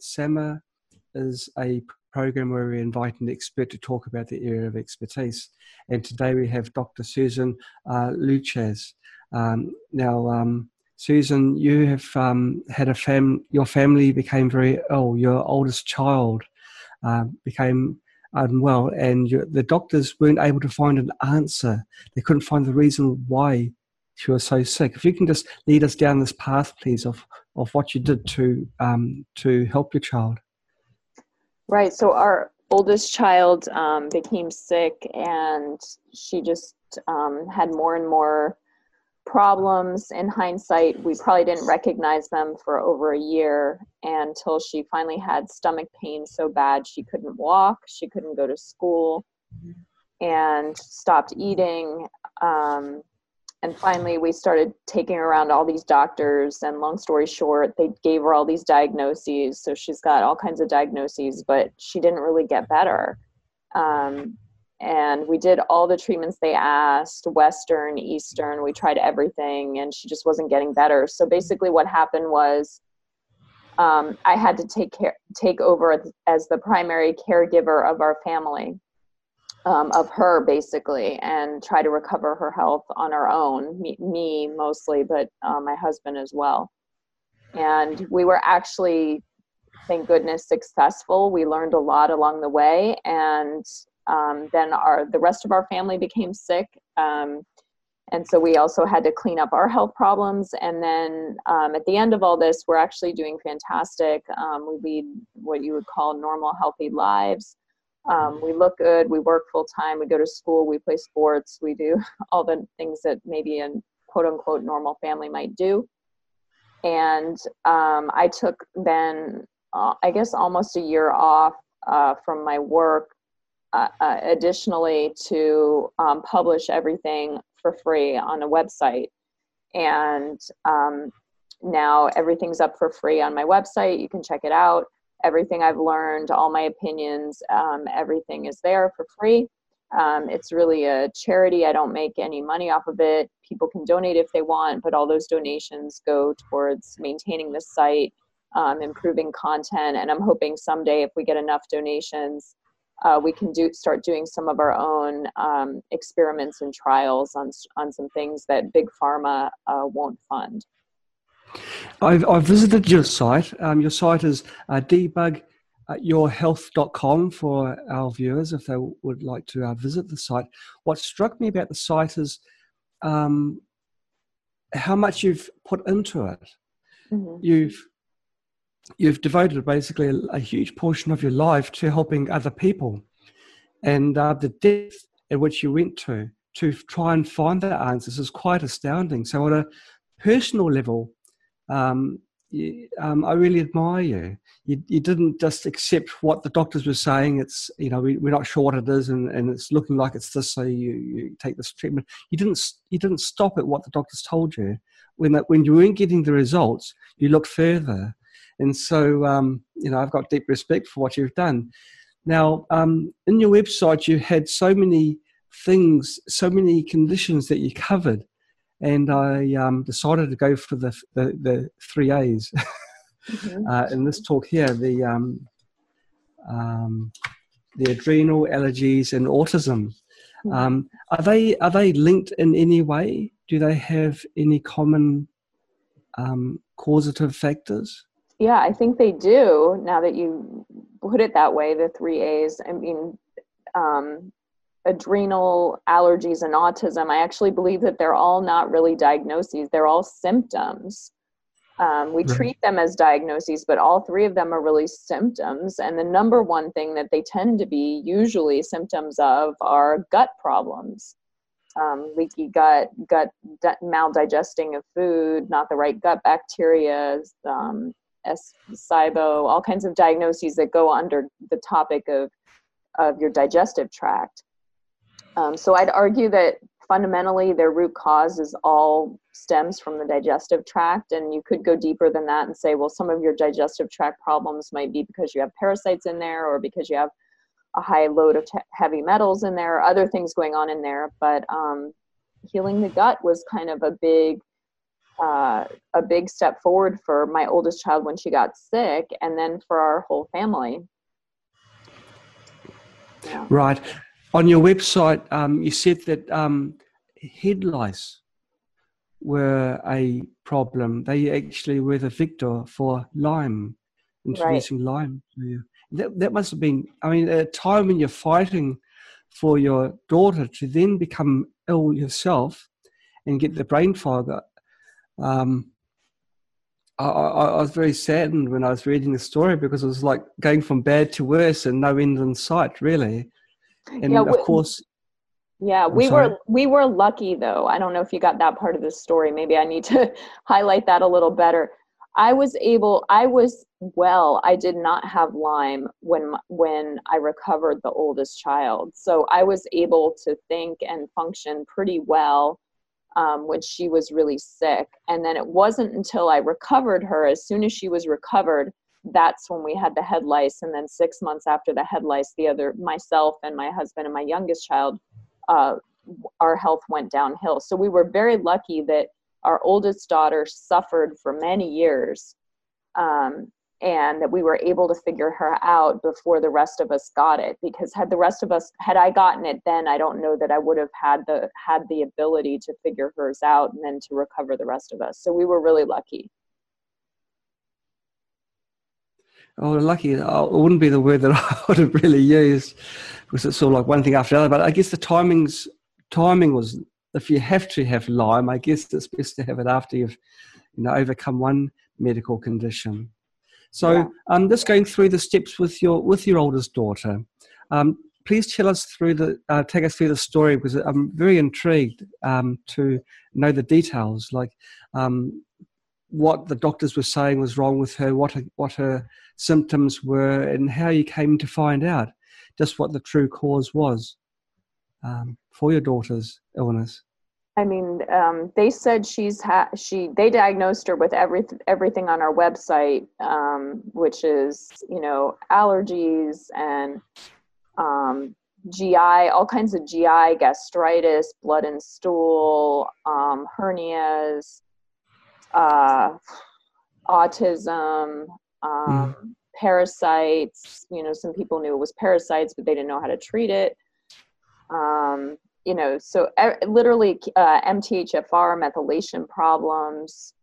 at SAMHER is a program where we invite an expert to talk about the area of expertise. And today we have Dr. Susan Luschas. Susan, you have had a your family became very ill. Your oldest child became unwell, and the doctors weren't able to find an answer. They couldn't find the reason why you were so sick. If you can just lead us down this path, please, of what you did to help your child. Right. So our oldest child became sick, and she just had more and more problems. In hindsight, we probably didn't recognize them for over a year until she finally had stomach pain so bad she couldn't walk, she couldn't go to school, and stopped eating. And finally, we started taking her around all these doctors, and long story short, they gave her all these diagnoses. So she's got all kinds of diagnoses, but she didn't really get better. And we did all the treatments they asked, Western, Eastern, we tried everything, and she just wasn't getting better. So basically what happened was I had to take over as the primary caregiver of our family. Of her, basically, and try to recover her health on our own, me mostly, but my husband as well. And we were actually, thank goodness, successful. We learned a lot along the way, and then the rest of our family became sick. And so we also had to clean up our health problems. And then at the end of all this, we're actually doing fantastic. We lead what you would call normal, healthy lives. We look good, we work full time, we go to school, we play sports, we do all the things that maybe a quote unquote normal family might do. And I took then, I guess, almost a year off from my work, additionally to publish everything for free on a website. And now everything's up for free on my website. You can check it out. Everything I've learned, all my opinions, everything is there for free. It's really a charity. I don't make any money off of it. People can donate if they want, but all those donations go towards maintaining the site, improving content, and I'm hoping someday if we get enough donations, we can start doing some of our own experiments and trials on some things that Big Pharma won't fund. I've visited your site. Your site is debugyourhealth.com for our viewers if they would like to visit the site. What struck me about the site is how much you've put into it. Mm-hmm. You've devoted basically a huge portion of your life to helping other people, and the depth at which you went to try and find the answers is quite astounding. So on a personal level, I really admire you. You didn't just accept what the doctors were saying. It's, you know, we're not sure what it is, and it's looking like it's this, so you take this treatment. You didn't stop at what the doctors told you. When you weren't getting the results, you looked further. And so, you know, I've got deep respect for what you've done. Now, in your website, you had so many things, so many conditions that you covered. And I decided to go for the 3 A's mm-hmm. In this talk here, the adrenal, allergies, and autism. Mm-hmm. Are they linked in any way? Do they have any common causative factors? Yeah, I think they do. Now that you put it that way, the 3 A's. I mean. Adrenal, allergies, and autism, I actually believe that they're all not really diagnoses. They're all symptoms. We treat them as diagnoses, but all three of them are really symptoms. And the number one thing that they tend to be usually symptoms of are gut problems. Leaky gut maldigesting of food, not the right gut bacteria, SIBO, all kinds of diagnoses that go under the topic of your digestive tract. So I'd argue that fundamentally their root cause is all stems from the digestive tract, and you could go deeper than that and say, well, some of your digestive tract problems might be because you have parasites in there, or because you have a high load of heavy metals in there, or other things going on in there. But healing the gut was kind of a big a big step forward for my oldest child when she got sick, and then for our whole family. Yeah. Right. On your website, you said that head lice were a problem. They actually were the vector for Lyme, introducing Lyme to you. That must have been, I mean, at a time when you're fighting for your daughter to then become ill yourself and get the brain fog. I was very saddened when I was reading the story, because it was like going from bad to worse and no end in sight, really. And yeah, we were lucky, though. I don't know if you got that part of the story. Maybe I need to highlight that a little better. I did not have Lyme when I recovered the oldest child. So I was able to think and function pretty well when she was really sick. And then it wasn't until I recovered her, as soon as she was recovered, that's when we had the head lice. And then 6 months after the head lice, myself and my husband and my youngest child, our health went downhill. So we were very lucky that our oldest daughter suffered for many years, and that we were able to figure her out before the rest of us got it. Because had I gotten it then, I don't know that I would have had the ability to figure hers out and then to recover the rest of us. So we were really lucky. Oh, lucky! It wouldn't be the word that I would have really used, because it's sort of like one thing after another. But I guess the timing was, if you have to have Lyme, I guess it's best to have it after you've, overcome one medical condition. So, just going through the steps with your oldest daughter. Please take us through the story, because I'm very intrigued to know the details, like what the doctors were saying was wrong with her, what her symptoms were, and how you came to find out just what the true cause was for your daughter's illness. I mean, they said they diagnosed her with everything on our website, which is, allergies and GI, all kinds of GI, gastritis, blood and stool, hernias, autism, parasites. Some people knew it was parasites, but they didn't know how to treat it. Literally MTHFR, methylation problems,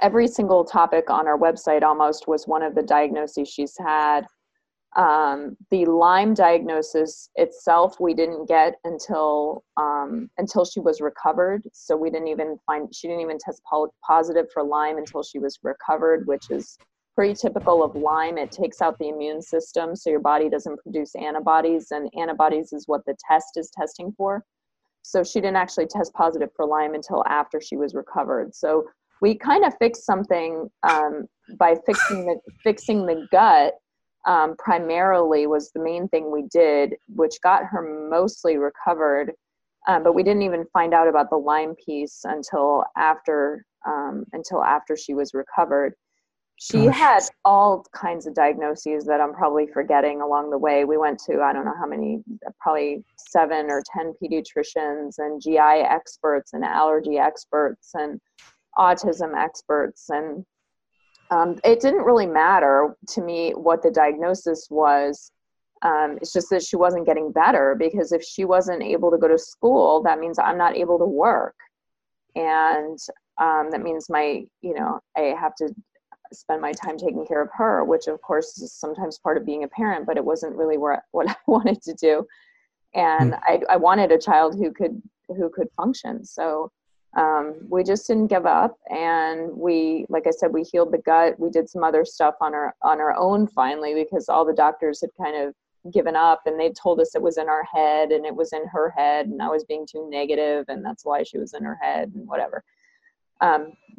every single topic on our website almost was one of the diagnoses she's had. The Lyme diagnosis itself, we didn't get until she was recovered. So she didn't even test positive for Lyme until she was recovered, which is pretty typical of Lyme. It takes out the immune system, so your body doesn't produce antibodies, and antibodies is what the test is testing for. So she didn't actually test positive for Lyme until after she was recovered. So we kind of fixed something by fixing the gut, primarily was the main thing we did, which got her mostly recovered. But we didn't even find out about the Lyme piece until after she was recovered. She had all kinds of diagnoses that I'm probably forgetting along the way. We went to, I don't know how many, probably 7 or 10 pediatricians and GI experts and allergy experts and autism experts. And it didn't really matter to me what the diagnosis was. It's just that she wasn't getting better, because if she wasn't able to go to school, that means I'm not able to work. And that means I have to spend my time taking care of her, which of course is sometimes part of being a parent, but it wasn't really what I wanted to do. And I wanted a child who could function. So we just didn't give up. And like I said, we healed the gut. We did some other stuff on our own finally, because all the doctors had kind of given up, and they told us it was in our head and it was in her head, and I was being too negative, and that's why she was in her head and whatever.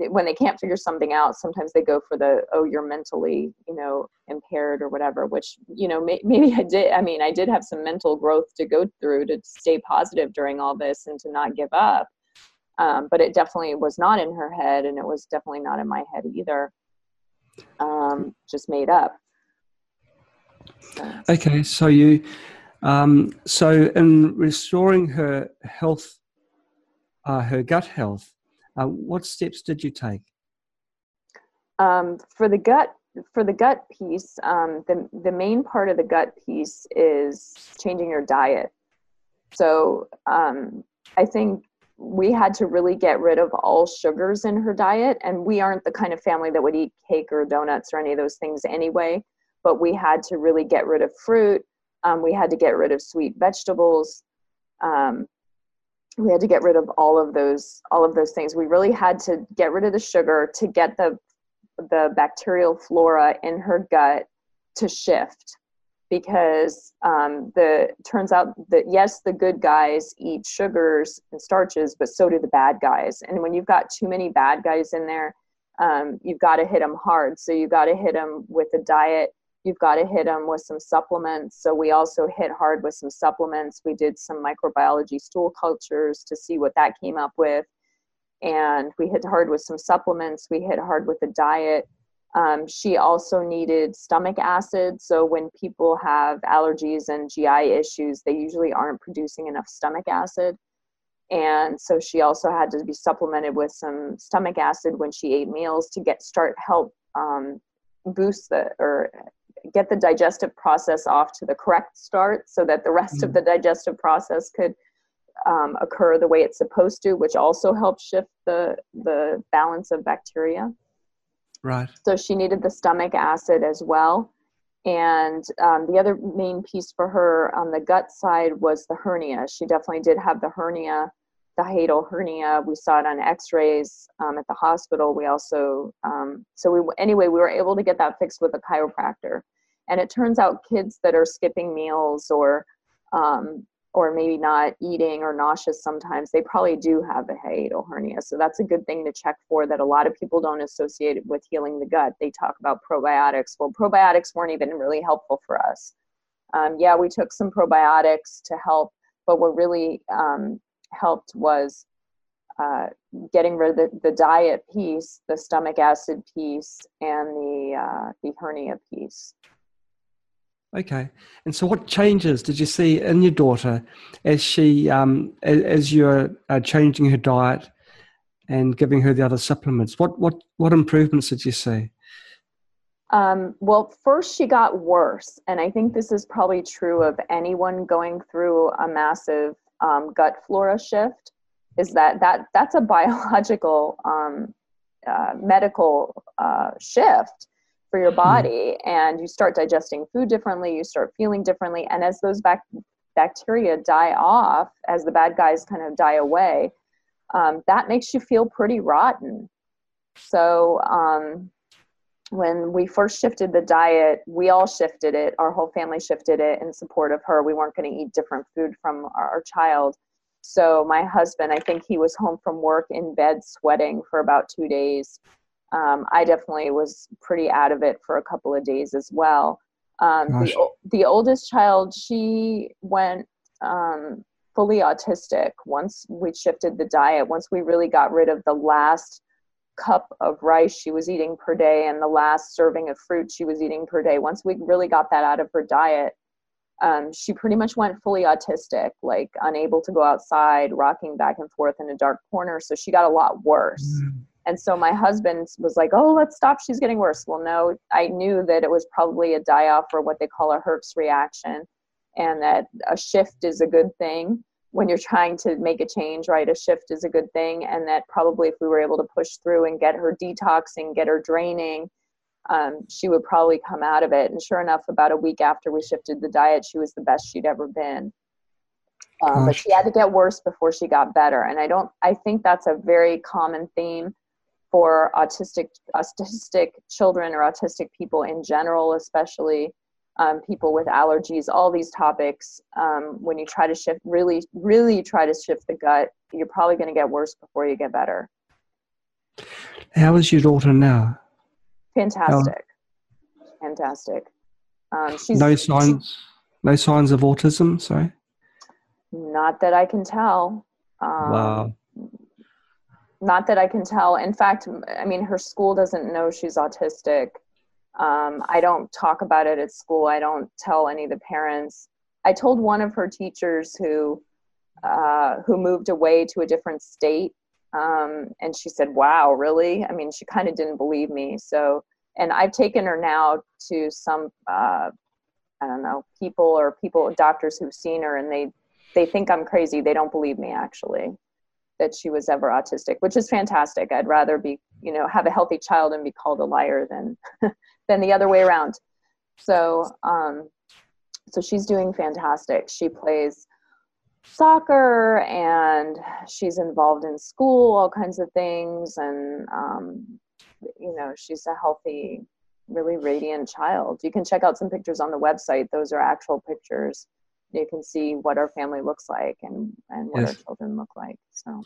When they can't figure something out, sometimes they go for the, oh, you're mentally, impaired or whatever, which, maybe I did. I mean, I did have some mental growth to go through to stay positive during all this and to not give up. But it definitely was not in her head, and it was definitely not in my head either. Just made up. So. Okay. So you, in restoring her health, her gut health, What steps did you take? For the gut piece, the main part of the gut piece is changing your diet. So I think we had to really get rid of all sugars in her diet. And we aren't the kind of family that would eat cake or donuts or any of those things anyway. But we had to really get rid of fruit. We had to get rid of sweet vegetables. We had to get rid of all of those things. We really had to get rid of the sugar to get the bacterial flora in her gut to shift, because turns out that yes, the good guys eat sugars and starches, but so do the bad guys. And when you've got too many bad guys in there, you've got to hit them hard. So you've got to hit them with a diet. You've got to hit them with some supplements. So we also hit hard with some supplements. We did some microbiology stool cultures to see what that came up with. And we hit hard with some supplements. We hit hard with the diet. She also needed stomach acid. So when people have allergies and GI issues, they usually aren't producing enough stomach acid. And so she also had to be supplemented with some stomach acid when she ate meals to help get the digestive process off to the correct start, so that the rest of the digestive process could occur the way it's supposed to, which also helps shift the balance of bacteria. Right. So she needed the stomach acid as well. And the other main piece for her on the gut side was the hernia. She definitely did have the hernia, the hiatal hernia. We saw it on x-rays at the hospital. We also, we were able to get that fixed with a chiropractor. And it turns out kids that are skipping meals or maybe not eating or nauseous sometimes, they probably do have a hiatal hernia. So that's a good thing to check for, that a lot of people don't associate it with healing the gut. They talk about probiotics. Well, probiotics weren't even really helpful for us. Yeah, we took some probiotics to help, but what really helped was getting rid of the diet piece, the stomach acid piece, and the hernia piece. Okay. And so what changes did you see in your daughter as she, as you're changing her diet and giving her the other supplements? What improvements did you see? Well, first she got worse. And I think this is probably true of anyone going through a massive gut flora shift, is that's a biological medical shift for your body, and you start digesting food differently, you start feeling differently. And as those bacteria die off, as the bad guys kind of die away, that makes you feel pretty rotten. So when we first shifted the diet, we all shifted it. Our whole family shifted it in support of her. We weren't going to eat different food from our child. So my husband, I think he was home from work in bed sweating for about 2 days. I definitely was pretty out of it for a couple of days as well. The oldest child, she went fully autistic once we shifted the diet. Once we really got rid of the last cup of rice she was eating per day and the last serving of fruit she was eating per day, once we really got that out of her diet, she pretty much went fully autistic, like unable to go outside, rocking back and forth in a dark corner. So she got a lot worse. Mm-hmm. And so my husband was like, oh, let's stop, she's getting worse. Well, no, I knew that it was probably a die-off, or what they call a herpes reaction, and that a shift is a good thing when you're trying to make a change, right? A shift is a good thing. And that probably if we were able to push through and get her detoxing, get her draining, she would probably come out of it. And sure enough, about a week after we shifted the diet, she was the best she'd ever been. But she had to get worse before she got better. And I think that's a very common theme for autistic children or autistic people in general, especially people with allergies, all these topics. When you try to shift, really, really try to shift the gut, you're probably going to get worse before you get better. How is your daughter now? Fantastic. Fantastic. No signs of autism, sorry? Not that I can tell. Wow. Not that I can tell. In fact, I mean, her school doesn't know she's autistic. I don't talk about it at school. I don't tell any of the parents. I told one of her teachers who moved away to a different state And she said, wow, really? I mean, she kind of didn't believe me. So, and I've taken her now to some, I don't know, doctors who've seen her, and they think I'm crazy. They don't believe me, actually, that she was ever autistic, which is fantastic. I'd rather be, you know, have a healthy child and be called a liar than the other way around. So, so she's doing fantastic. She plays soccer and she's involved in school, all kinds of things. And, you know, she's a healthy, really radiant child. You can check out some pictures on the website. Those are actual pictures. You can see what our family looks like and what our children look like. So,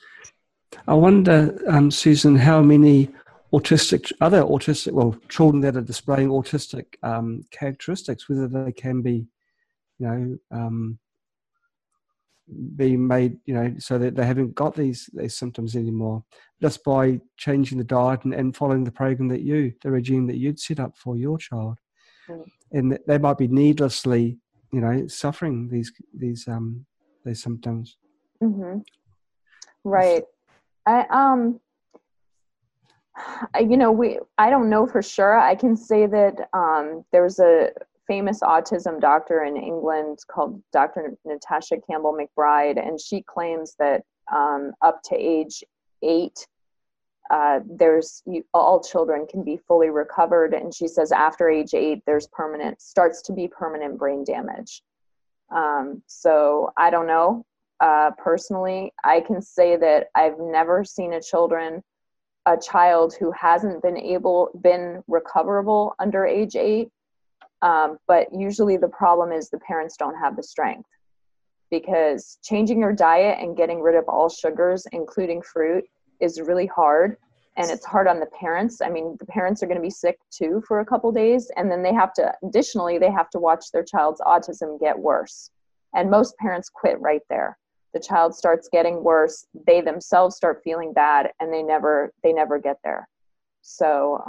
I wonder, Susan, how many children that are displaying autistic characteristics, whether they can be, you know, be made, you know, so that they haven't got these symptoms anymore, just by changing the diet and following the program that the regime that you'd set up for your child. Mm. And they might be needlessly, you know, suffering these symptoms. Mm-hmm. Right. I don't know for sure. I can say that there's a famous autism doctor in England called Dr. Natasha Campbell McBride, and she claims that up to age 8, all children can be fully recovered. And she says after age 8, starts to be permanent brain damage. So I don't know. Personally, I can say that I've never seen a child who hasn't been recoverable under age 8. But usually the problem is the parents don't have the strength, because changing your diet and getting rid of all sugars, including fruit, is really hard. And it's hard on the parents. I mean, the parents are going to be sick too for a couple days. And then they have to watch their child's autism get worse. And most parents quit right there. The child starts getting worse. They themselves start feeling bad, and they never get there. So,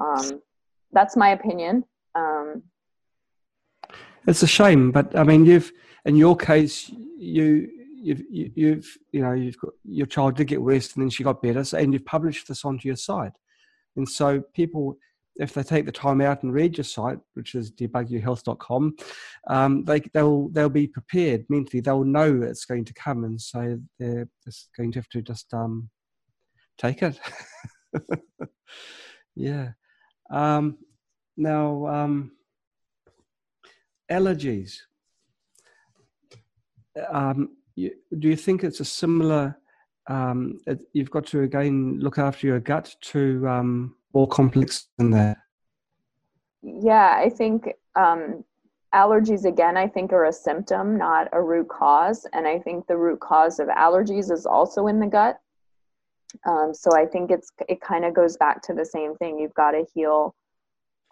that's my opinion. It's a shame, but I mean, your child did get worse, and then she got better, and you've published this onto your site. And so people, if they take the time out and read your site, which is debugyourhealth.com, they'll be prepared mentally. They'll know it's going to come, and so they're just going to have to just take it. Yeah. Now, allergies. Do you think it's a similar? You've got to again look after your gut to. More complex than that? Yeah, I think allergies, again, I think are a symptom, not a root cause. And I think the root cause of allergies is also in the gut. So I think it kind of goes back to the same thing. You've got to heal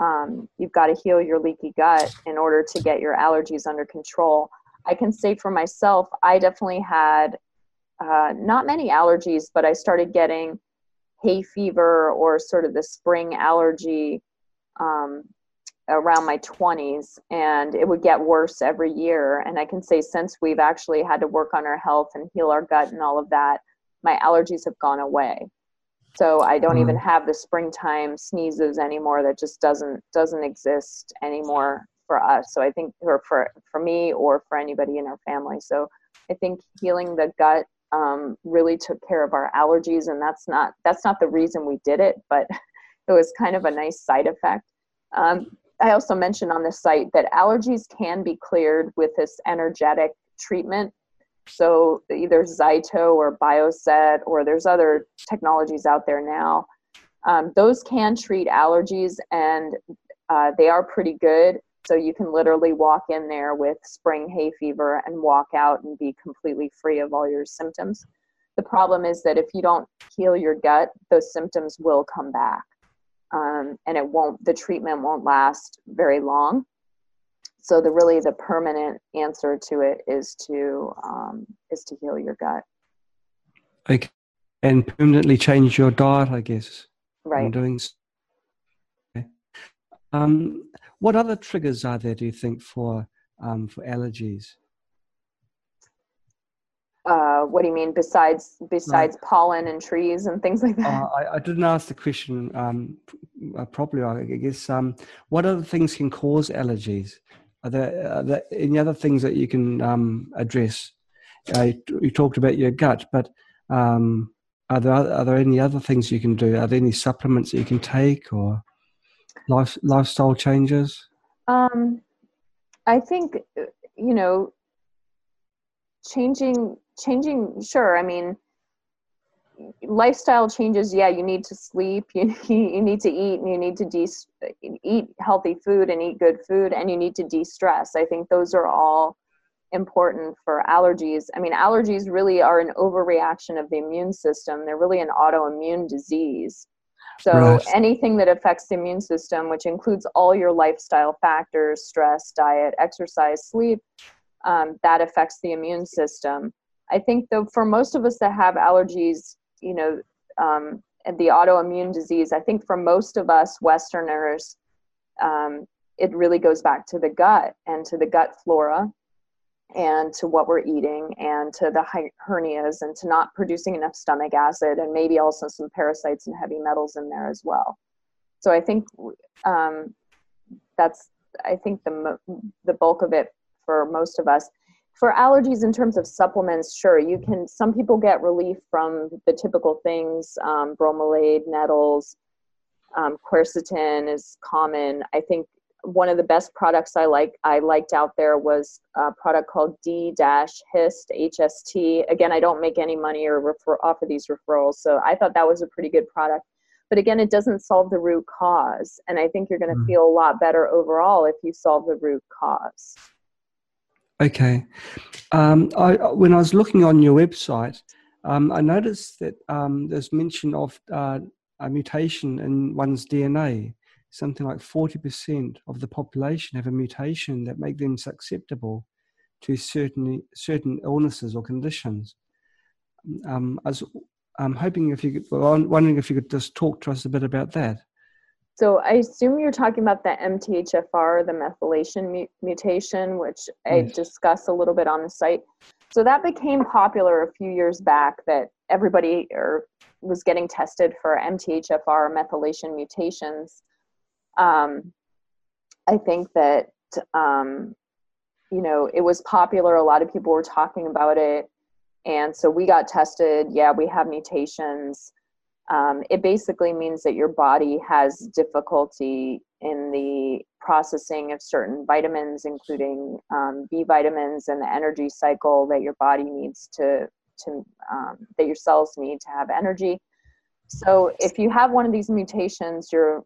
your leaky gut in order to get your allergies under control. I can say for myself, I definitely had not many allergies, but I started getting hay fever or sort of the spring allergy around my 20s, and it would get worse every year. And I can say since we've actually had to work on our health and heal our gut and all of that, my allergies have gone away. So I don't even have the springtime sneezes anymore. That just doesn't exist anymore for us. So I think, or for me or for anybody in our family. So I think healing the gut really took care of our allergies, and that's not the reason we did it, but it was kind of a nice side effect. I also mentioned on the site that allergies can be cleared with this energetic treatment. So either Zyto or BioSet, or there's other technologies out there now. Those can treat allergies, and they are pretty good. So you can literally walk in there with spring hay fever and walk out and be completely free of all your symptoms. The problem is that if you don't heal your gut, those symptoms will come back, and the treatment won't last very long. So the permanent answer to it is to heal your gut. Okay. And permanently change your diet, I guess. Right. What other triggers are there, do you think, for allergies? What do you mean besides pollen and trees and things like that? I didn't ask the question properly. I guess what other things can cause allergies? Are there any other things that you can address? You talked about your gut, but are there any other things you can do? Are there any supplements that you can take or lifestyle changes? I think, you know, changing, sure. I mean, lifestyle changes. Yeah, you need to sleep. You need to eat, and you need to eat healthy food and eat good food, and you need to de-stress. I think those are all important for allergies. I mean, allergies really are an overreaction of the immune system. They're really an autoimmune disease. So right. Anything that affects the immune system, which includes all your lifestyle factors, stress, diet, exercise, sleep, that affects the immune system. I think, though, for most of us that have allergies, you know, and the autoimmune disease, I think for most of us Westerners, it really goes back to the gut and to the gut flora and to what we're eating and to the hernias and to not producing enough stomach acid and maybe also some parasites and heavy metals in there as well. So I think the bulk of it for most of us. For allergies in terms of supplements, sure, you can, some people get relief from the typical things, bromelain, nettles, quercetin is common. I think one of the best products I liked out there was a product called D-HIST, HST. Again, I don't make any money or offer these referrals, so I thought that was a pretty good product. But again, it doesn't solve the root cause, and I think you're going to feel a lot better overall if you solve the root cause. Okay. When I was looking on your website, I noticed that there's mention of a mutation in one's DNA. Something like 40% of the population have a mutation that make them susceptible to certain illnesses or conditions. I'm wondering if you could just talk to us a bit about that. So I assume you're talking about the MTHFR, the methylation mutation, which I discuss a little bit on the site. So that became popular a few years back, that everybody was getting tested for MTHFR methylation mutations. I think that, you know, it was popular. A lot of people were talking about it. And so we got tested. Yeah, we have mutations. It basically means that your body has difficulty in the processing of certain vitamins, including B vitamins and the energy cycle that your body needs that your cells need to have energy. So if you have one of these mutations, your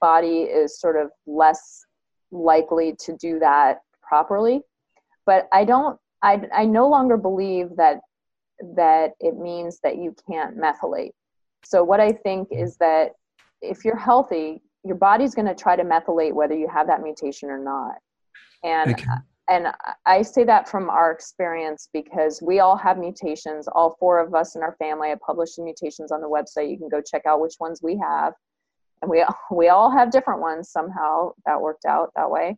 body is sort of less likely to do that properly. But I no longer believe that it means that you can't methylate. So what I think is that if you're healthy, your body's going to try to methylate whether you have that mutation or not. And okay. And I say that from our experience because we all have mutations. All four of us in our family. I published the mutations on the website. You can go check out which ones we have. And we all have different ones somehow. That worked out that way.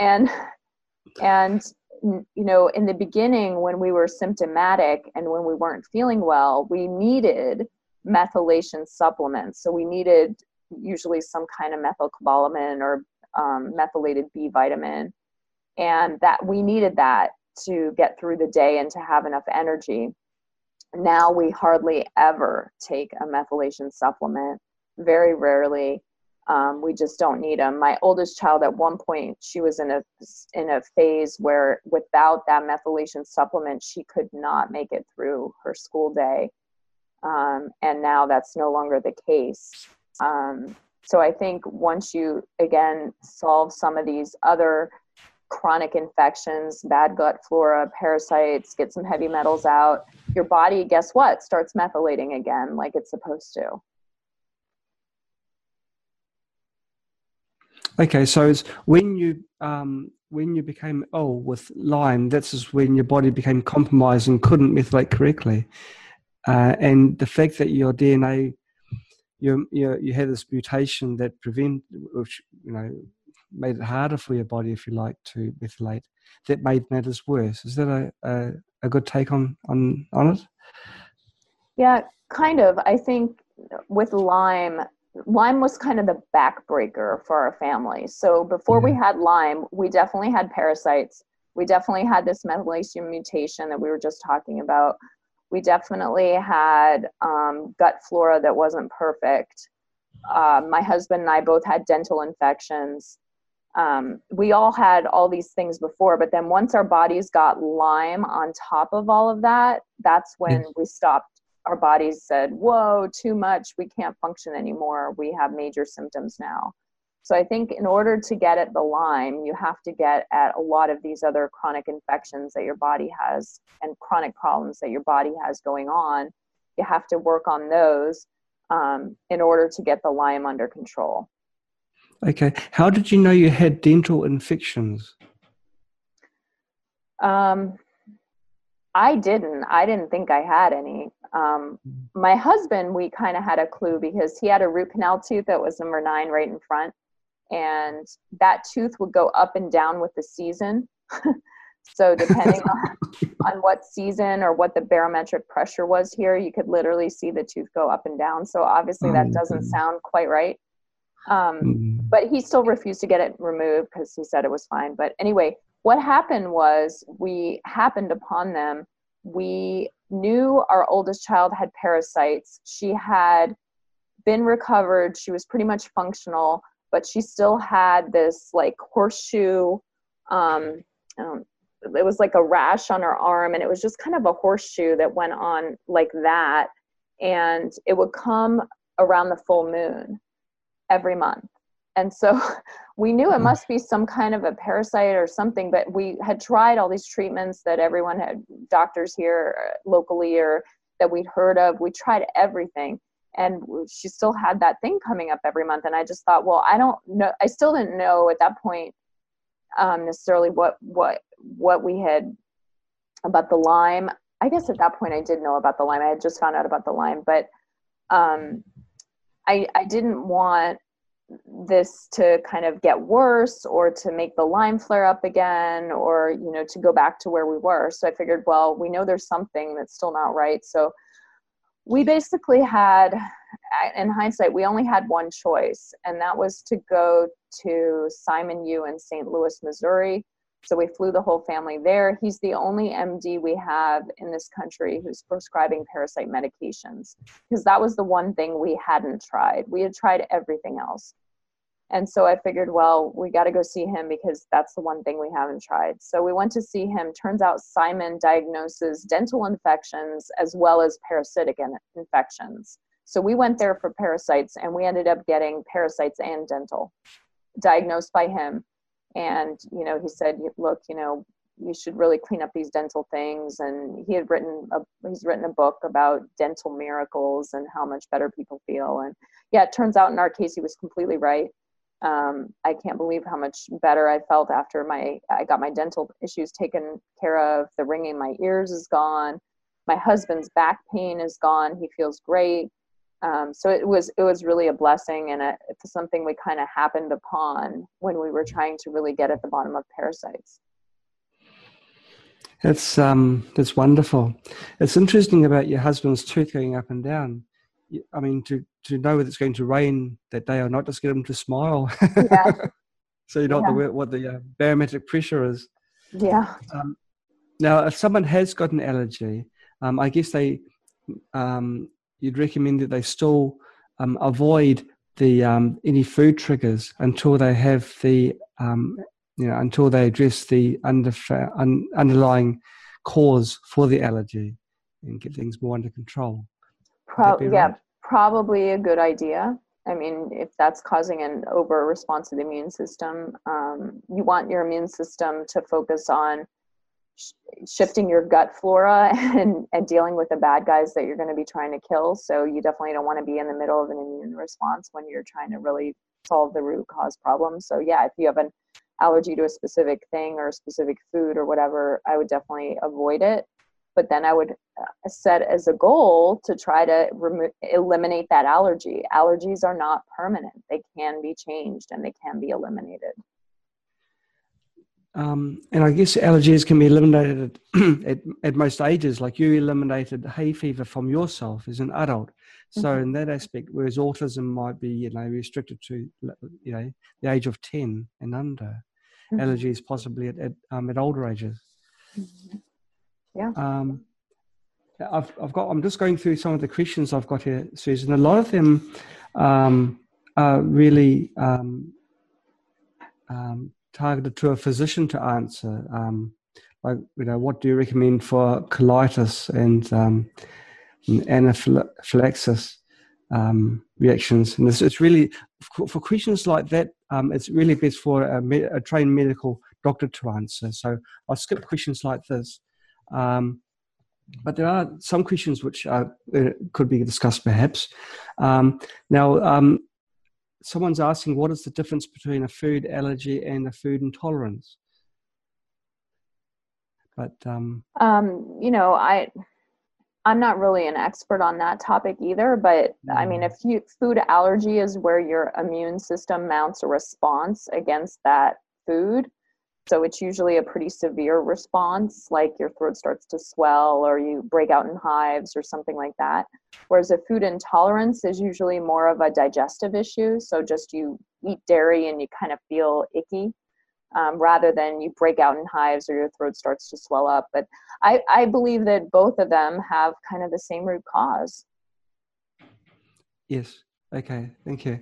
And you know, in the beginning when we were symptomatic and when we weren't feeling well, we needed methylation supplements. So we needed usually some kind of methylcobalamin or methylated B vitamin. And that we needed that to get through the day and to have enough energy. Now we hardly ever take a methylation supplement, very rarely. We just don't need them. My oldest child, at one point, she was in a phase where without that methylation supplement, she could not make it through her school day. And now that's no longer the case. So I think once you, again, solve some of these other chronic infections, bad gut flora, parasites, get some heavy metals out, your body, guess what, starts methylating again like it's supposed to. Okay, so it's when you became ill with Lyme, that's when your body became compromised and couldn't methylate correctly, and the fact that your DNA, you had this mutation that prevent, which you know made it harder for your body, if you like, to methylate, that made matters worse. Is that a good take on it? Yeah, kind of. I think with Lyme was kind of the backbreaker for our family. So before we had Lyme, we definitely had parasites. We definitely had this methylation mutation that we were just talking about. We definitely had gut flora that wasn't perfect. My husband and I both had dental infections. We all had all these things before, but then once our bodies got Lyme on top of all of that, that's when we stopped. Our bodies said, whoa, too much. We can't function anymore. We have major symptoms now. So I think in order to get at the Lyme, you have to get at a lot of these other chronic infections that your body has and chronic problems that your body has going on. You have to work on those in order to get the Lyme under control. Okay. How did you know you had dental infections? I didn't. I didn't think I had any. My husband, we kind of had a clue because he had a root canal tooth that was number 9 right in front. And that tooth would go up and down with the season. So depending on what season or what the barometric pressure was here, you could literally see the tooth go up and down. So obviously that doesn't sound quite right. But he still refused to get it removed because he said it was fine. But anyway, what happened was we happened upon them. We knew our oldest child had parasites. She had been recovered. She was pretty much functional, but she still had this like horseshoe. It was like a rash on her arm, and it was just kind of a horseshoe that went on like that. And it would come around the full moon every month. And so we knew it must be some kind of a parasite or something, but we had tried all these treatments that everyone had, doctors here locally or that we'd heard of. We tried everything, and she still had that thing coming up every month. And I just thought, well, I don't know. I still didn't know at that point necessarily what we had about the Lyme. I guess at that point I did know about the Lyme. I had just found out about the Lyme, but I didn't want this to kind of get worse or to make the Lyme flare up again, or, you know, to go back to where we were. So I figured, well, we know there's something that's still not right. So we basically had, in hindsight, we only had one choice, and that was to go to Simon U in St. Louis, Missouri. So we flew the whole family there. He's the only MD we have in this country who's prescribing parasite medications, because that was the one thing we hadn't tried. We had tried everything else. And so I figured, well, we got to go see him because that's the one thing we haven't tried. So we went to see him. Turns out Simon diagnoses dental infections as well as parasitic infections. So we went there for parasites, and we ended up getting parasites and dental diagnosed by him. And, you know, he said, look, you know, you should really clean up these dental things. And he had he's written a book about dental miracles and how much better people feel. And yeah, it turns out in our case, he was completely right. I can't believe how much better I felt after I got my dental issues taken care of. The ringing in my ears is gone. My husband's back pain is gone. He feels great. So it was really a blessing, and it's something we kind of happened upon when we were trying to really get at the bottom of parasites. That's wonderful. It's interesting about your husband's tooth going up and down. I mean, to know whether it's going to rain that day or not, just get him to smile. Yeah. So you don't know what the barometric pressure is. Yeah. Now, if someone has got an allergy, I guess you'd recommend that they still avoid the any food triggers until they have the until they address the underlying cause for the allergy and get things more under control. Probably a good idea. I mean, if that's causing an over-response of the immune system, you want your immune system to focus on shifting your gut flora and dealing with the bad guys that you're going to be trying to kill. So you definitely don't want to be in the middle of an immune response when you're trying to really solve the root cause problem. So yeah, if you have an allergy to a specific thing or a specific food or whatever, I would definitely avoid it. But then I would set as a goal to try to eliminate that allergy. Allergies are not permanent. They can be changed and they can be eliminated. And I guess allergies can be eliminated at most ages. Like you eliminated hay fever from yourself as an adult. So in that aspect, whereas autism might be, you know, restricted to, you know, the age of 10 and under. Allergies possibly at older ages. Yeah. I'm just going through some of the questions I've got here, Susan. A lot of them are really targeted to a physician to answer. Like, you know, what do you recommend for colitis and anaphylaxis reactions? And it's really, for questions like that, it's really best for a trained medical doctor to answer. So I'll skip questions like this. But there are some questions which are, could be discussed perhaps. Someone's asking, what is the difference between a food allergy and a food intolerance? But you know, I'm not really an expert on that topic either, but I mean, if you, food allergy is where your immune system mounts a response against that food. So it's usually a pretty severe response, like your throat starts to swell or you break out in hives or something like that. Whereas a food intolerance is usually more of a digestive issue. So just you eat dairy and you kind of feel icky, rather than you break out in hives or your throat starts to swell up. But I believe that both of them have kind of the same root cause. Yes. Okay. Thank you.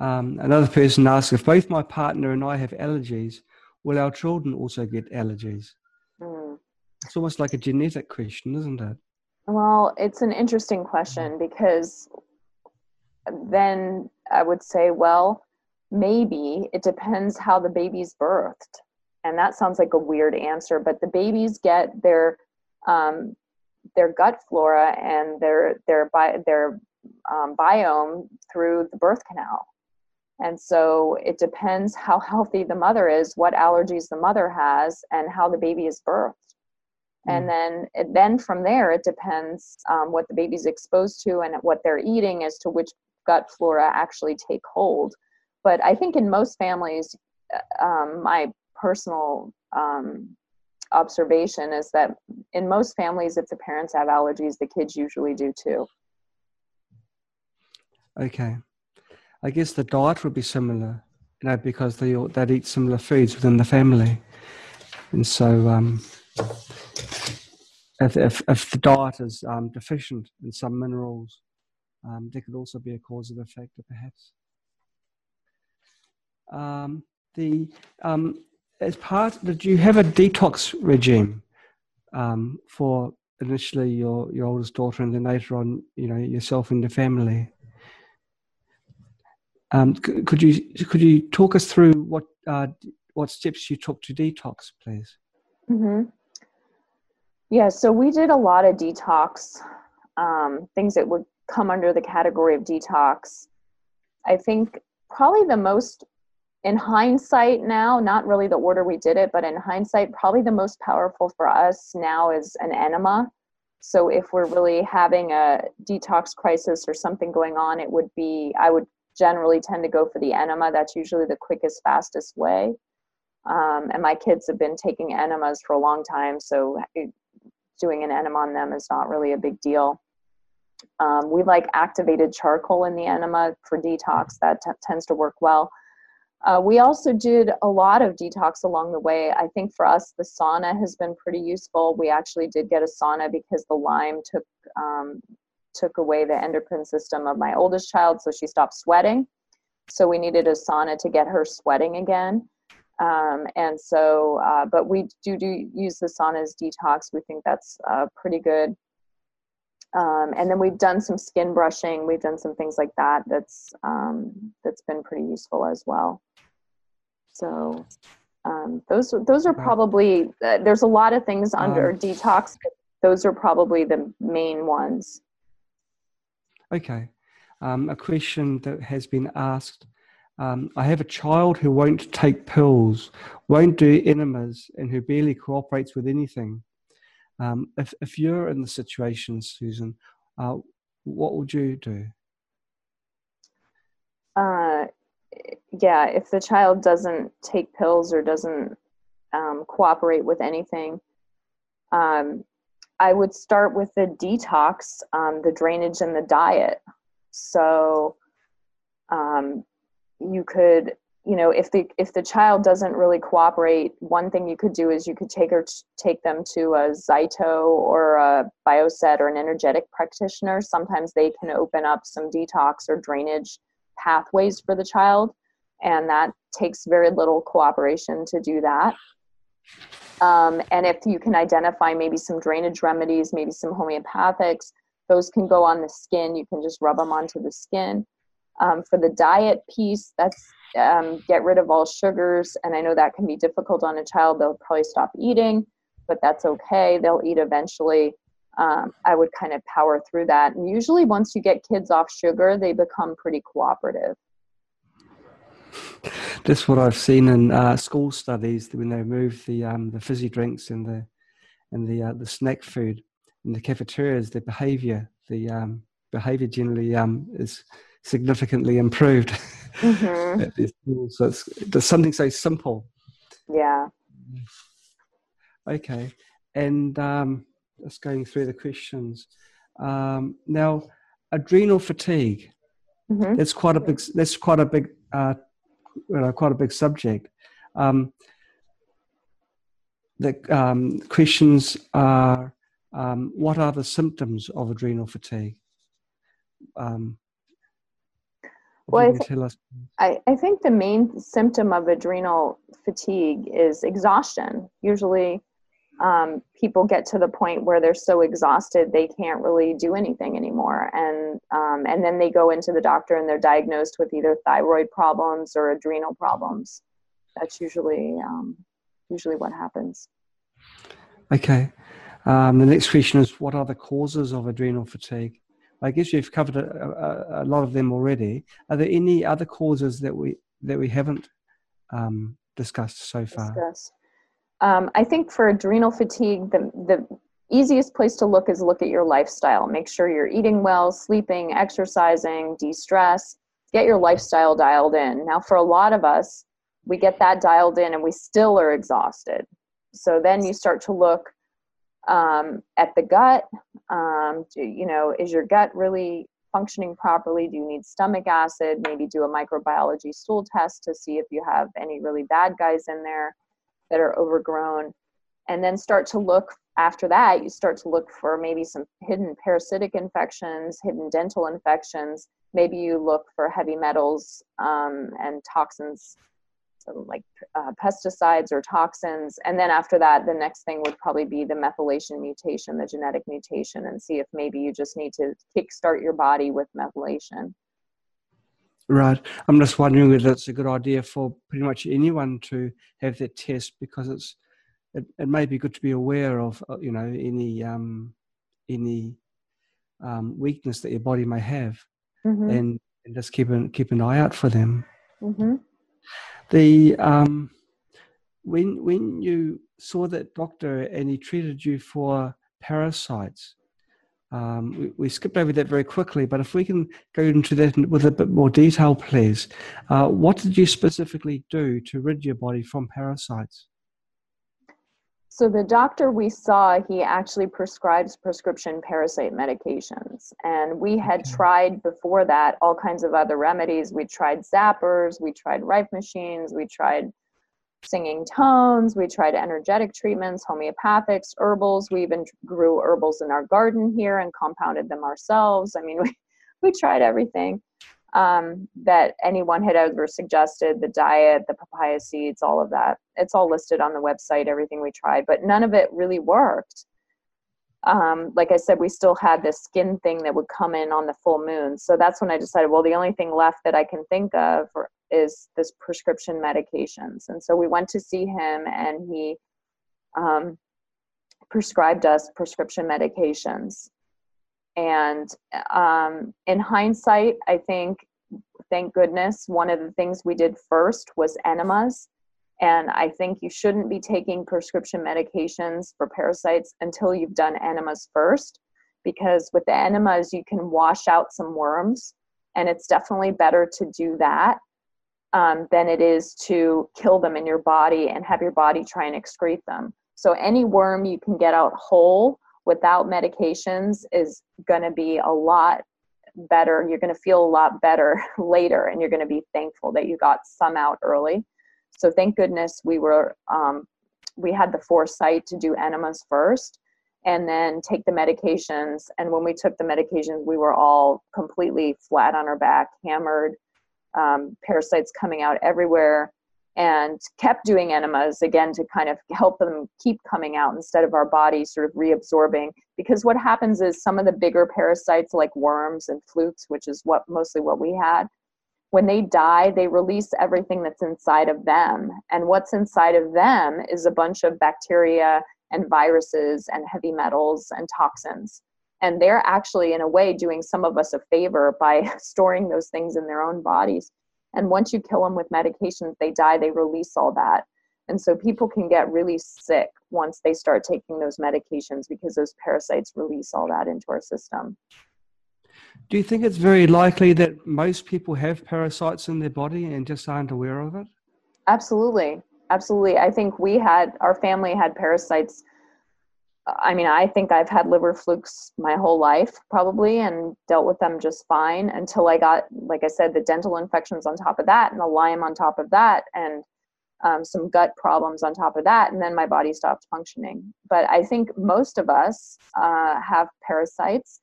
Another person asked, if both my partner and I have allergies, will our children also get allergies? It's almost like a genetic question, isn't it? Well, it's an interesting question, because then I would say, well, maybe it depends how the baby's birthed. And that sounds like a weird answer, but the babies get their gut flora and their biome through the birth canal. And so it depends how healthy the mother is, what allergies the mother has, and how the baby is birthed. And then from there, it depends what the baby's exposed to and what they're eating as to which gut flora actually take hold. But I think in most families, my personal observation is that in most families, if the parents have allergies, the kids usually do too. Okay. I guess the diet would be similar, you know, because they'd eat similar foods within the family. And so if the diet is deficient in some minerals, there could also be a causative factor perhaps. Did you have a detox regime for initially your oldest daughter and then later on, you know, yourself and the family? Could you talk us through what steps you took to detox, please? Yeah, so we did a lot of detox, things that would come under the category of detox. I think probably the most, in hindsight now, not really the order we did it, but in hindsight, probably the most powerful for us now is an enema. So if we're really having a detox crisis or something going on, it would be, I would generally tend to go for the enema. That's usually the quickest, fastest way. And my kids have been taking enemas for a long time, so doing an enema on them is not really a big deal. We like activated charcoal in the enema for detox. That tends to work well. We also did a lot of detox along the way. I think for us, the sauna has been pretty useful. We actually did get a sauna because the Lyme took away the endocrine system of my oldest child, so she stopped sweating. So we needed a sauna to get her sweating again. But we do use the sauna as detox. We think that's pretty good. And then we've done some skin brushing. We've done some things like that. That's been pretty useful as well. So those are probably, there's a lot of things under detox, but those are probably the main ones. Okay. A question that has been asked. I have a child who won't take pills, won't do enemas, and who barely cooperates with anything. If you're in the situation, Susan, what would you do? If the child doesn't take pills or doesn't cooperate with anything. I would start with the detox, the drainage, and the diet. So you could, you know, if the child doesn't really cooperate, one thing you could do is you could take them to a Zyto or a BioSet or an energetic practitioner. Sometimes they can open up some detox or drainage pathways for the child, and that takes very little cooperation to do that. And if you can identify maybe some drainage remedies, maybe some homeopathics, those can go on the skin. You can just rub them onto the skin. For the diet piece, that's get rid of all sugars. And I know that can be difficult on a child. They'll probably stop eating, but that's okay. They'll eat eventually. I would kind of power through that. And usually once you get kids off sugar, they become pretty cooperative. That's what I've seen in school studies when they move the fizzy drinks and the snack food in the cafeterias. The behaviour, generally is significantly improved. Mm-hmm. At these schools. So it's something so simple. Yeah. Okay, and just going through the questions now. Adrenal fatigue. Mm-hmm. That's quite a big. That's quite a big. Quite a big subject. The questions are, what are the symptoms of adrenal fatigue? Well, I think the main symptom of adrenal fatigue is exhaustion. Usually people get to the point where they're so exhausted they can't really do anything anymore, and then they go into the doctor and they're diagnosed with either thyroid problems or adrenal problems. That's usually what happens. Okay, the next question is, what are the causes of adrenal fatigue? I guess you've covered a lot of them already. Are there any other causes that we haven't discussed so far? I think for adrenal fatigue, the easiest place to look is look at your lifestyle. Make sure you're eating well, sleeping, exercising, de-stress. Get your lifestyle dialed in. Now, for a lot of us, we get that dialed in and we still are exhausted. So then you start to look at the gut. Is your gut really functioning properly? Do you need stomach acid? Maybe do a microbiology stool test to see if you have any really bad guys in there that are overgrown. And then start to look, after that, you start to look for maybe some hidden parasitic infections, hidden dental infections. Maybe you look for heavy metals and toxins, so like pesticides or toxins. And then after that, the next thing would probably be the methylation mutation, the genetic mutation, and see if maybe you just need to kickstart your body with methylation. Right. I'm just wondering whether it's a good idea for pretty much anyone to have that test, because it may be good to be aware of, any weakness that your body may have. Mm-hmm. and just keep an eye out for them. Mm-hmm. The when you saw that doctor and he treated you for parasites. We skipped over that very quickly, but if we can go into that with a bit more detail, please. What did you specifically do to rid your body from parasites? So the doctor we saw, he actually prescribes prescription parasite medications. And we had tried before that all kinds of other remedies. We tried zappers, we tried Rife machines, we tried singing tones, we tried energetic treatments, homeopathics, herbals. We even grew herbals in our garden here and compounded them ourselves. I mean, we tried everything that anyone had ever suggested, the diet, the papaya seeds, all of that. It's all listed on the website, everything we tried, but none of it really worked. Like I said, we still had this skin thing that would come in on the full moon. So that's when I decided, well, the only thing left that I can think of is this prescription medications. And so we went to see him and he prescribed us prescription medications. And in hindsight, I think, thank goodness, one of the things we did first was enemas. And I think you shouldn't be taking prescription medications for parasites until you've done enemas first, because with the enemas, you can wash out some worms, and it's definitely better to do that than it is to kill them in your body and have your body try and excrete them. So any worm you can get out whole without medications is going to be a lot better. You're going to feel a lot better later, and you're going to be thankful that you got some out early. So thank goodness we were, we had the foresight to do enemas first and then take the medications. And when we took the medications, we were all completely flat on our back, hammered, parasites coming out everywhere, and kept doing enemas again to kind of help them keep coming out instead of our body sort of reabsorbing. Because what happens is some of the bigger parasites like worms and flukes, which is what mostly what we had, when they die, they release everything that's inside of them. And what's inside of them is a bunch of bacteria and viruses and heavy metals and toxins. And they're actually, in a way, doing some of us a favor by storing those things in their own bodies. And once you kill them with medications, they die, they release all that. And so people can get really sick once they start taking those medications because those parasites release all that into our system. Do you think it's very likely that most people have parasites in their body and just aren't aware of it? Absolutely. Absolutely. I think we had, our family had parasites. I mean, I think I've had liver flukes my whole life probably and dealt with them just fine until I got, like I said, the dental infections on top of that and the Lyme on top of that and some gut problems on top of that. And then my body stopped functioning. But I think most of us have parasites.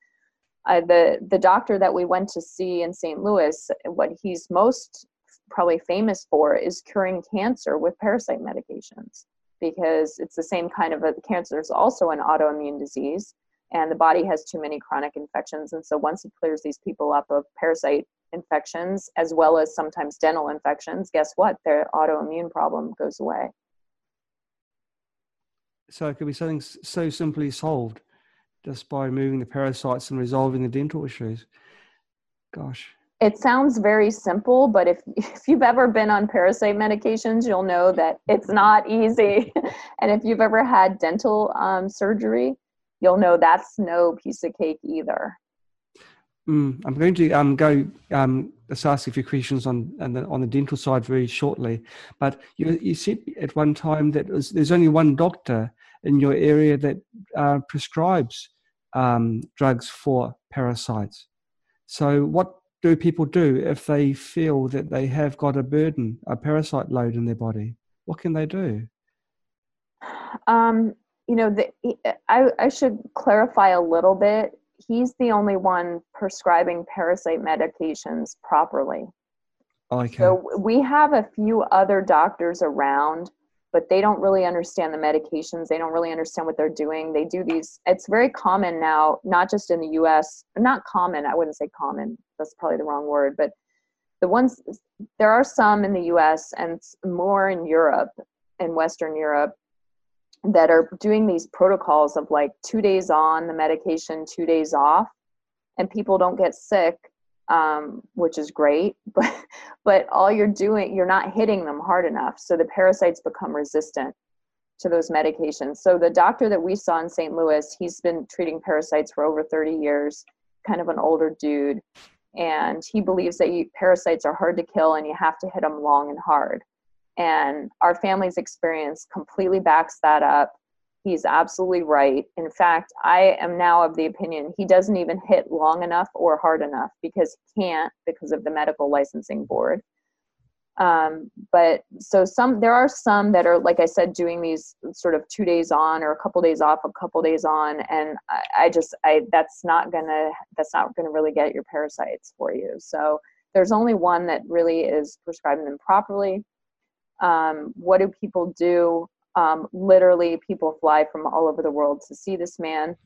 The doctor that we went to see in St. Louis, what he's most probably famous for is curing cancer with parasite medications, because it's the same kind of a cancer is also an autoimmune disease, and the body has too many chronic infections. And so once it clears these people up of parasite infections, as well as sometimes dental infections, guess what? Their autoimmune problem goes away. So it could be something so simply solved just by moving the parasites and resolving the dental issues. Gosh. It sounds very simple, but if you've ever been on parasite medications, you'll know that it's not easy. And if you've ever had dental surgery, you'll know that's no piece of cake either. I'm going to go just ask a few questions on the dental side very shortly. But you said at one time that there's only one doctor in your area that prescribes drugs for parasites. So what do people do if they feel that they have got a burden, a parasite load in their body? What can they do? I should clarify a little bit. He's the only one prescribing parasite medications properly. Okay. So we have a few other doctors around, but they don't really understand the medications. They don't really understand what they're doing. They do these, it's very common now, not just in the US, not common, I wouldn't say common, that's probably the wrong word, but the ones, there are some in the US and more in Europe, in Western Europe, that are doing these protocols of like 2 days on the medication, 2 days off, and people don't get sick, which is great, but all you're doing, you're not hitting them hard enough. So the parasites become resistant to those medications. So the doctor that we saw in St. Louis, he's been treating parasites for over 30 years, kind of an older dude. And he believes that parasites are hard to kill and you have to hit them long and hard. And our family's experience completely backs that up. He's absolutely right. In fact, I am now of the opinion he doesn't even hit long enough or hard enough because he can't because of the medical licensing board. But so there are some that are, like I said, doing these sort of 2 days on or a couple days off, a couple days on. And I that's not gonna really get your parasites for you. So there's only one that really is prescribing them properly. What do people do? Literally, people fly from all over the world to see this man.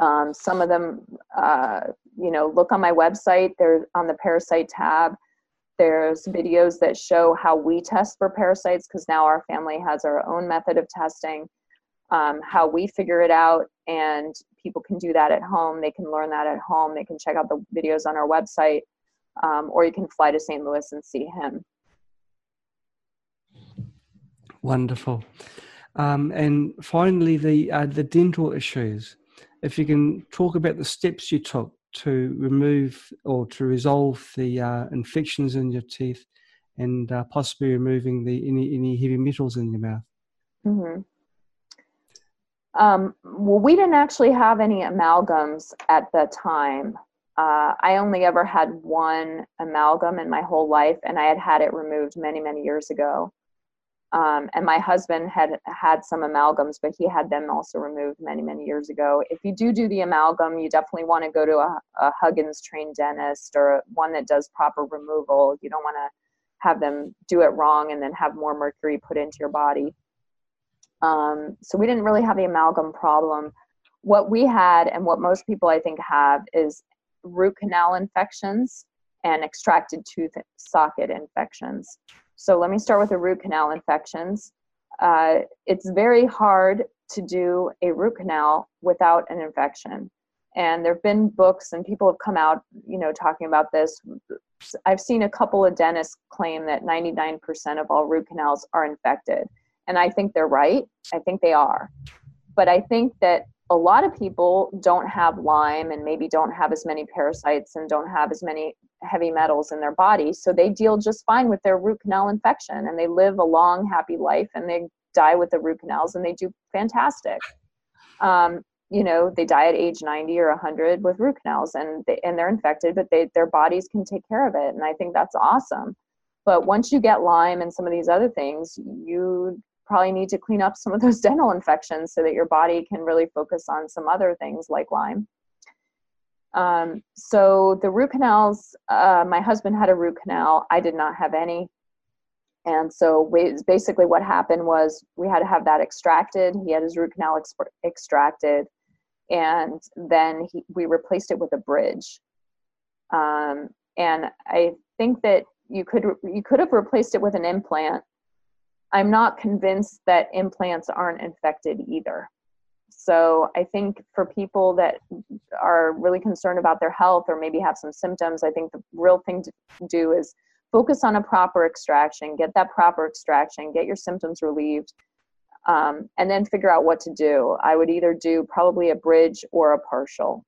Some of them, look on my website. They're on the parasite tab. There's videos that show how we test for parasites, because now our family has our own method of testing, how we figure it out. And people can do that at home. They can learn that at home. They can check out the videos on our website, or you can fly to St. Louis and see him. Wonderful. And finally, the dental issues. If you can talk about the steps you took to remove or to resolve the infections in your teeth and possibly removing any heavy metals in your mouth. Mm-hmm. Well, we didn't actually have any amalgams at the time. I only ever had one amalgam in my whole life, and I had had it removed many, many years ago. And my husband had had some amalgams, but he had them also removed many, many years ago. If you do the amalgam, you definitely want to go to a Huggins-trained dentist or one that does proper removal. You don't want to have them do it wrong and then have more mercury put into your body. So we didn't really have the amalgam problem. What we had, and what most people I think have, is root canal infections and extracted tooth socket infections. So let me start with the root canal infections. It's very hard to do a root canal without an infection. And there've been books and people have come out, you know, talking about this. I've seen a couple of dentists claim that 99% of all root canals are infected. And I think they're right. I think they are. But I think that a lot of people don't have Lyme and maybe don't have as many parasites and don't have as many heavy metals in their body. So they deal just fine with their root canal infection, and they live a long, happy life, and they die with the root canals, and they do fantastic. You know, they die at age 90 or 100 with root canals, and they're infected, but their bodies can take care of it. And I think that's awesome. But once you get Lyme and some of these other things, you probably need to clean up some of those dental infections so that your body can really focus on some other things like Lyme. So the root canals, my husband had a root canal. I did not have any. And so basically what happened was we had to have that extracted. He had his root canal extracted. And then we replaced it with a bridge. And I think that you could have replaced it with an implant. I'm not convinced that implants aren't infected either. So I think for people that are really concerned about their health or maybe have some symptoms, I think the real thing to do is focus on a proper extraction, get that proper extraction, get your symptoms relieved, and then figure out what to do. I would either do probably a bridge or a partial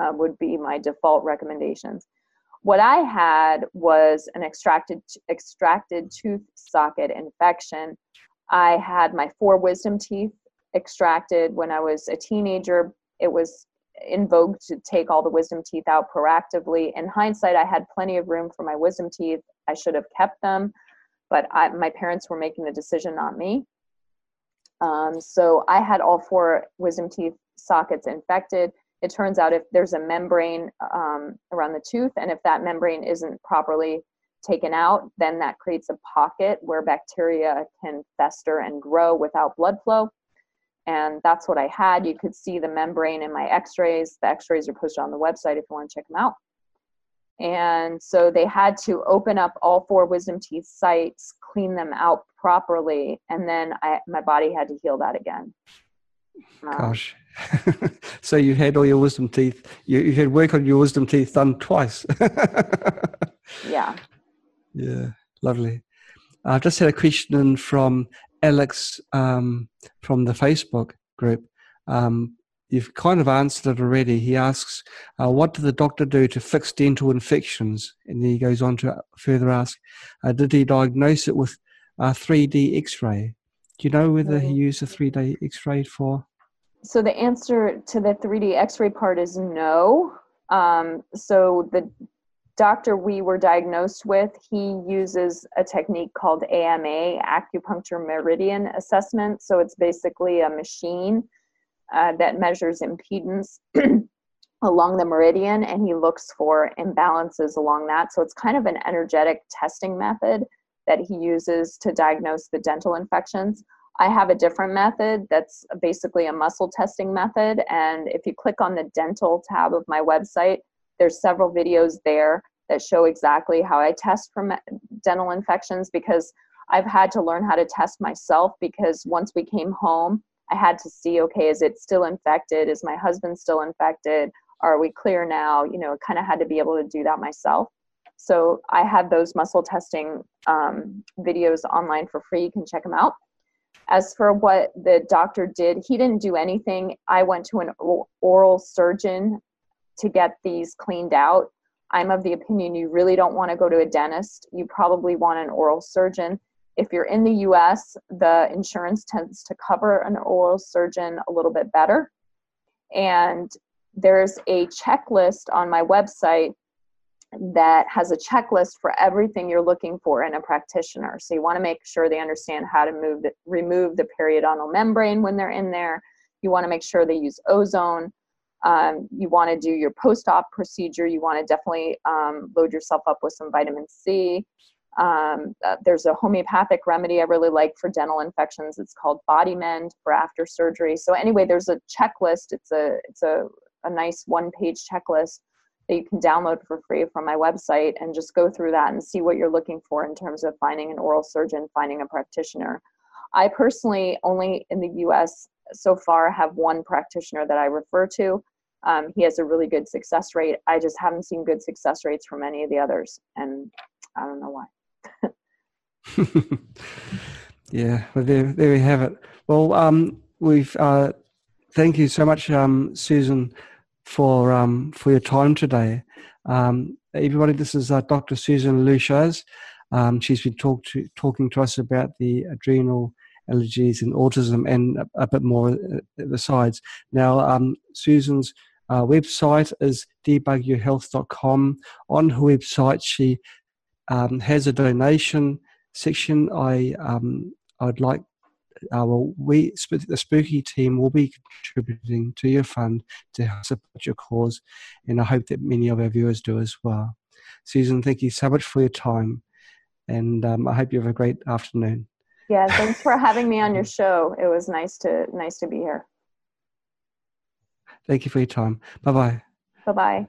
would be my default recommendations. What I had was an extracted tooth socket infection. I had my 4 wisdom teeth extracted when I was a teenager. It was in vogue to take all the wisdom teeth out proactively. In hindsight, I had plenty of room for my wisdom teeth. I should have kept them, but my parents were making the decision, not me. So I had all 4 wisdom teeth sockets infected. It turns out if there's a membrane around the tooth, and if that membrane isn't properly taken out, then that creates a pocket where bacteria can fester and grow without blood flow. And that's what I had. You could see the membrane in my x-rays. The x-rays are posted on the website if you want to check them out. And so they had to open up all 4 wisdom teeth sites, clean them out properly, and then my body had to heal that again. Gosh. So you had all your wisdom teeth, you had work on your wisdom teeth done twice. Yeah, lovely. I just had a question in from Alex from the Facebook group. You've kind of answered it already. He asks, what did the doctor do to fix dental infections? And he goes on to further ask, did he diagnose it with a 3D x-ray? Do you know whether he used a 3D x-ray for? So the answer to the 3D x-ray part is no. So the doctor we were diagnosed with, he uses a technique called AMA, Acupuncture Meridian Assessment. So it's basically a machine that measures impedance along the meridian, and he looks for imbalances along that. So it's kind of an energetic testing method that he uses to diagnose the dental infections. I have a different method that's basically a muscle testing method. And if you click on the dental tab of my website, there's several videos there that show exactly how I test for dental infections, because I've had to learn how to test myself, because once we came home, I had to see, okay, is it still infected? Is my husband still infected? Are we clear now? You know, I kind of had to be able to do that myself. So I have those muscle testing videos online for free. You can check them out. As for what the doctor did, he didn't do anything. I went to an oral surgeon to get these cleaned out. I'm of the opinion you really don't want to go to a dentist. You probably want an oral surgeon. If you're in the US, the insurance tends to cover an oral surgeon a little bit better. And there's a checklist on my website that has a checklist for everything you're looking for in a practitioner. So you want to make sure they understand how to remove the periodontal membrane when they're in there. You want to make sure they use ozone. You want to do your post-op procedure. You want to definitely load yourself up with some vitamin C. There's a homeopathic remedy I really like for dental infections. It's called Body Mend for after surgery. So anyway, there's a checklist. It's a nice one-page checklist that you can download for free from my website and just go through that and see what you're looking for in terms of finding an oral surgeon, finding a practitioner. I personally only in the U.S. so far have one practitioner that I refer to. He has a really good success rate. I just haven't seen good success rates from any of the others, and I don't know why. Yeah, well, there we have it. Well, thank you so much, Susan, for your time today. Everybody, this is Dr. Susan Luschas. She's been talking to us about the adrenal allergies and autism and a bit more besides. Now, Susan's website is debugyourhealth.com. On her website, she has a donation section. The Spooky team will be contributing to your fund to help support your cause, and I hope that many of our viewers do as well. Susan, thank you so much for your time, and I hope you have a great afternoon. Yeah, thanks for having me on your show. It was nice to be here. Thank you for your time. Bye-bye. Bye-bye.